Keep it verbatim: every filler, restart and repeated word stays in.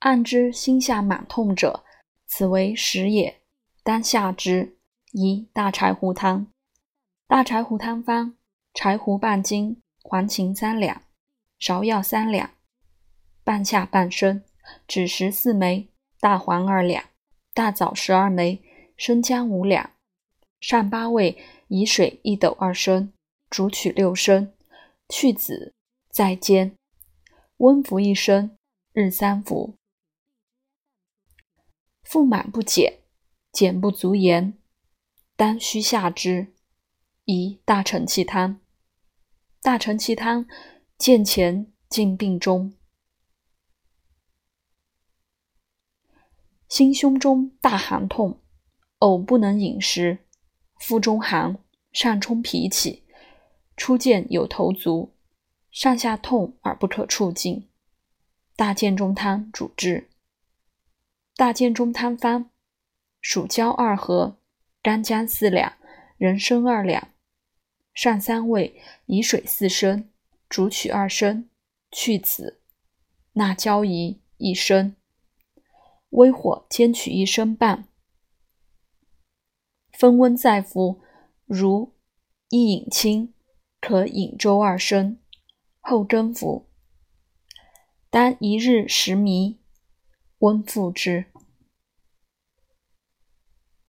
按之心下满痛者，此为食也。当下之，宜大柴胡汤。大柴胡汤方：柴胡半斤，黄芩三两，芍药三两，半夏半生，枳实四枚，大黄二两，大枣十二枚，生姜五两，上八味，以水一斗二升，煮取六升，去籽，再煎，温服一升，日三服。腹满不解，茧不足言，当须下之，宜大承气汤。大承气汤，见前尽病中。心胸中大寒痛，偶不能饮食，腹中寒，上冲脾起，初见有头足，上下痛而不可触尽。大建中汤主治。大建中汤方：蜀椒二合，干姜四两，人参二两，上三味，以水四升，煮取二升，去籽，纳椒饴一升，微火煎取一升半，分温再服，如一饮清，可饮粥二升，后更服。当一日十迷，温复之。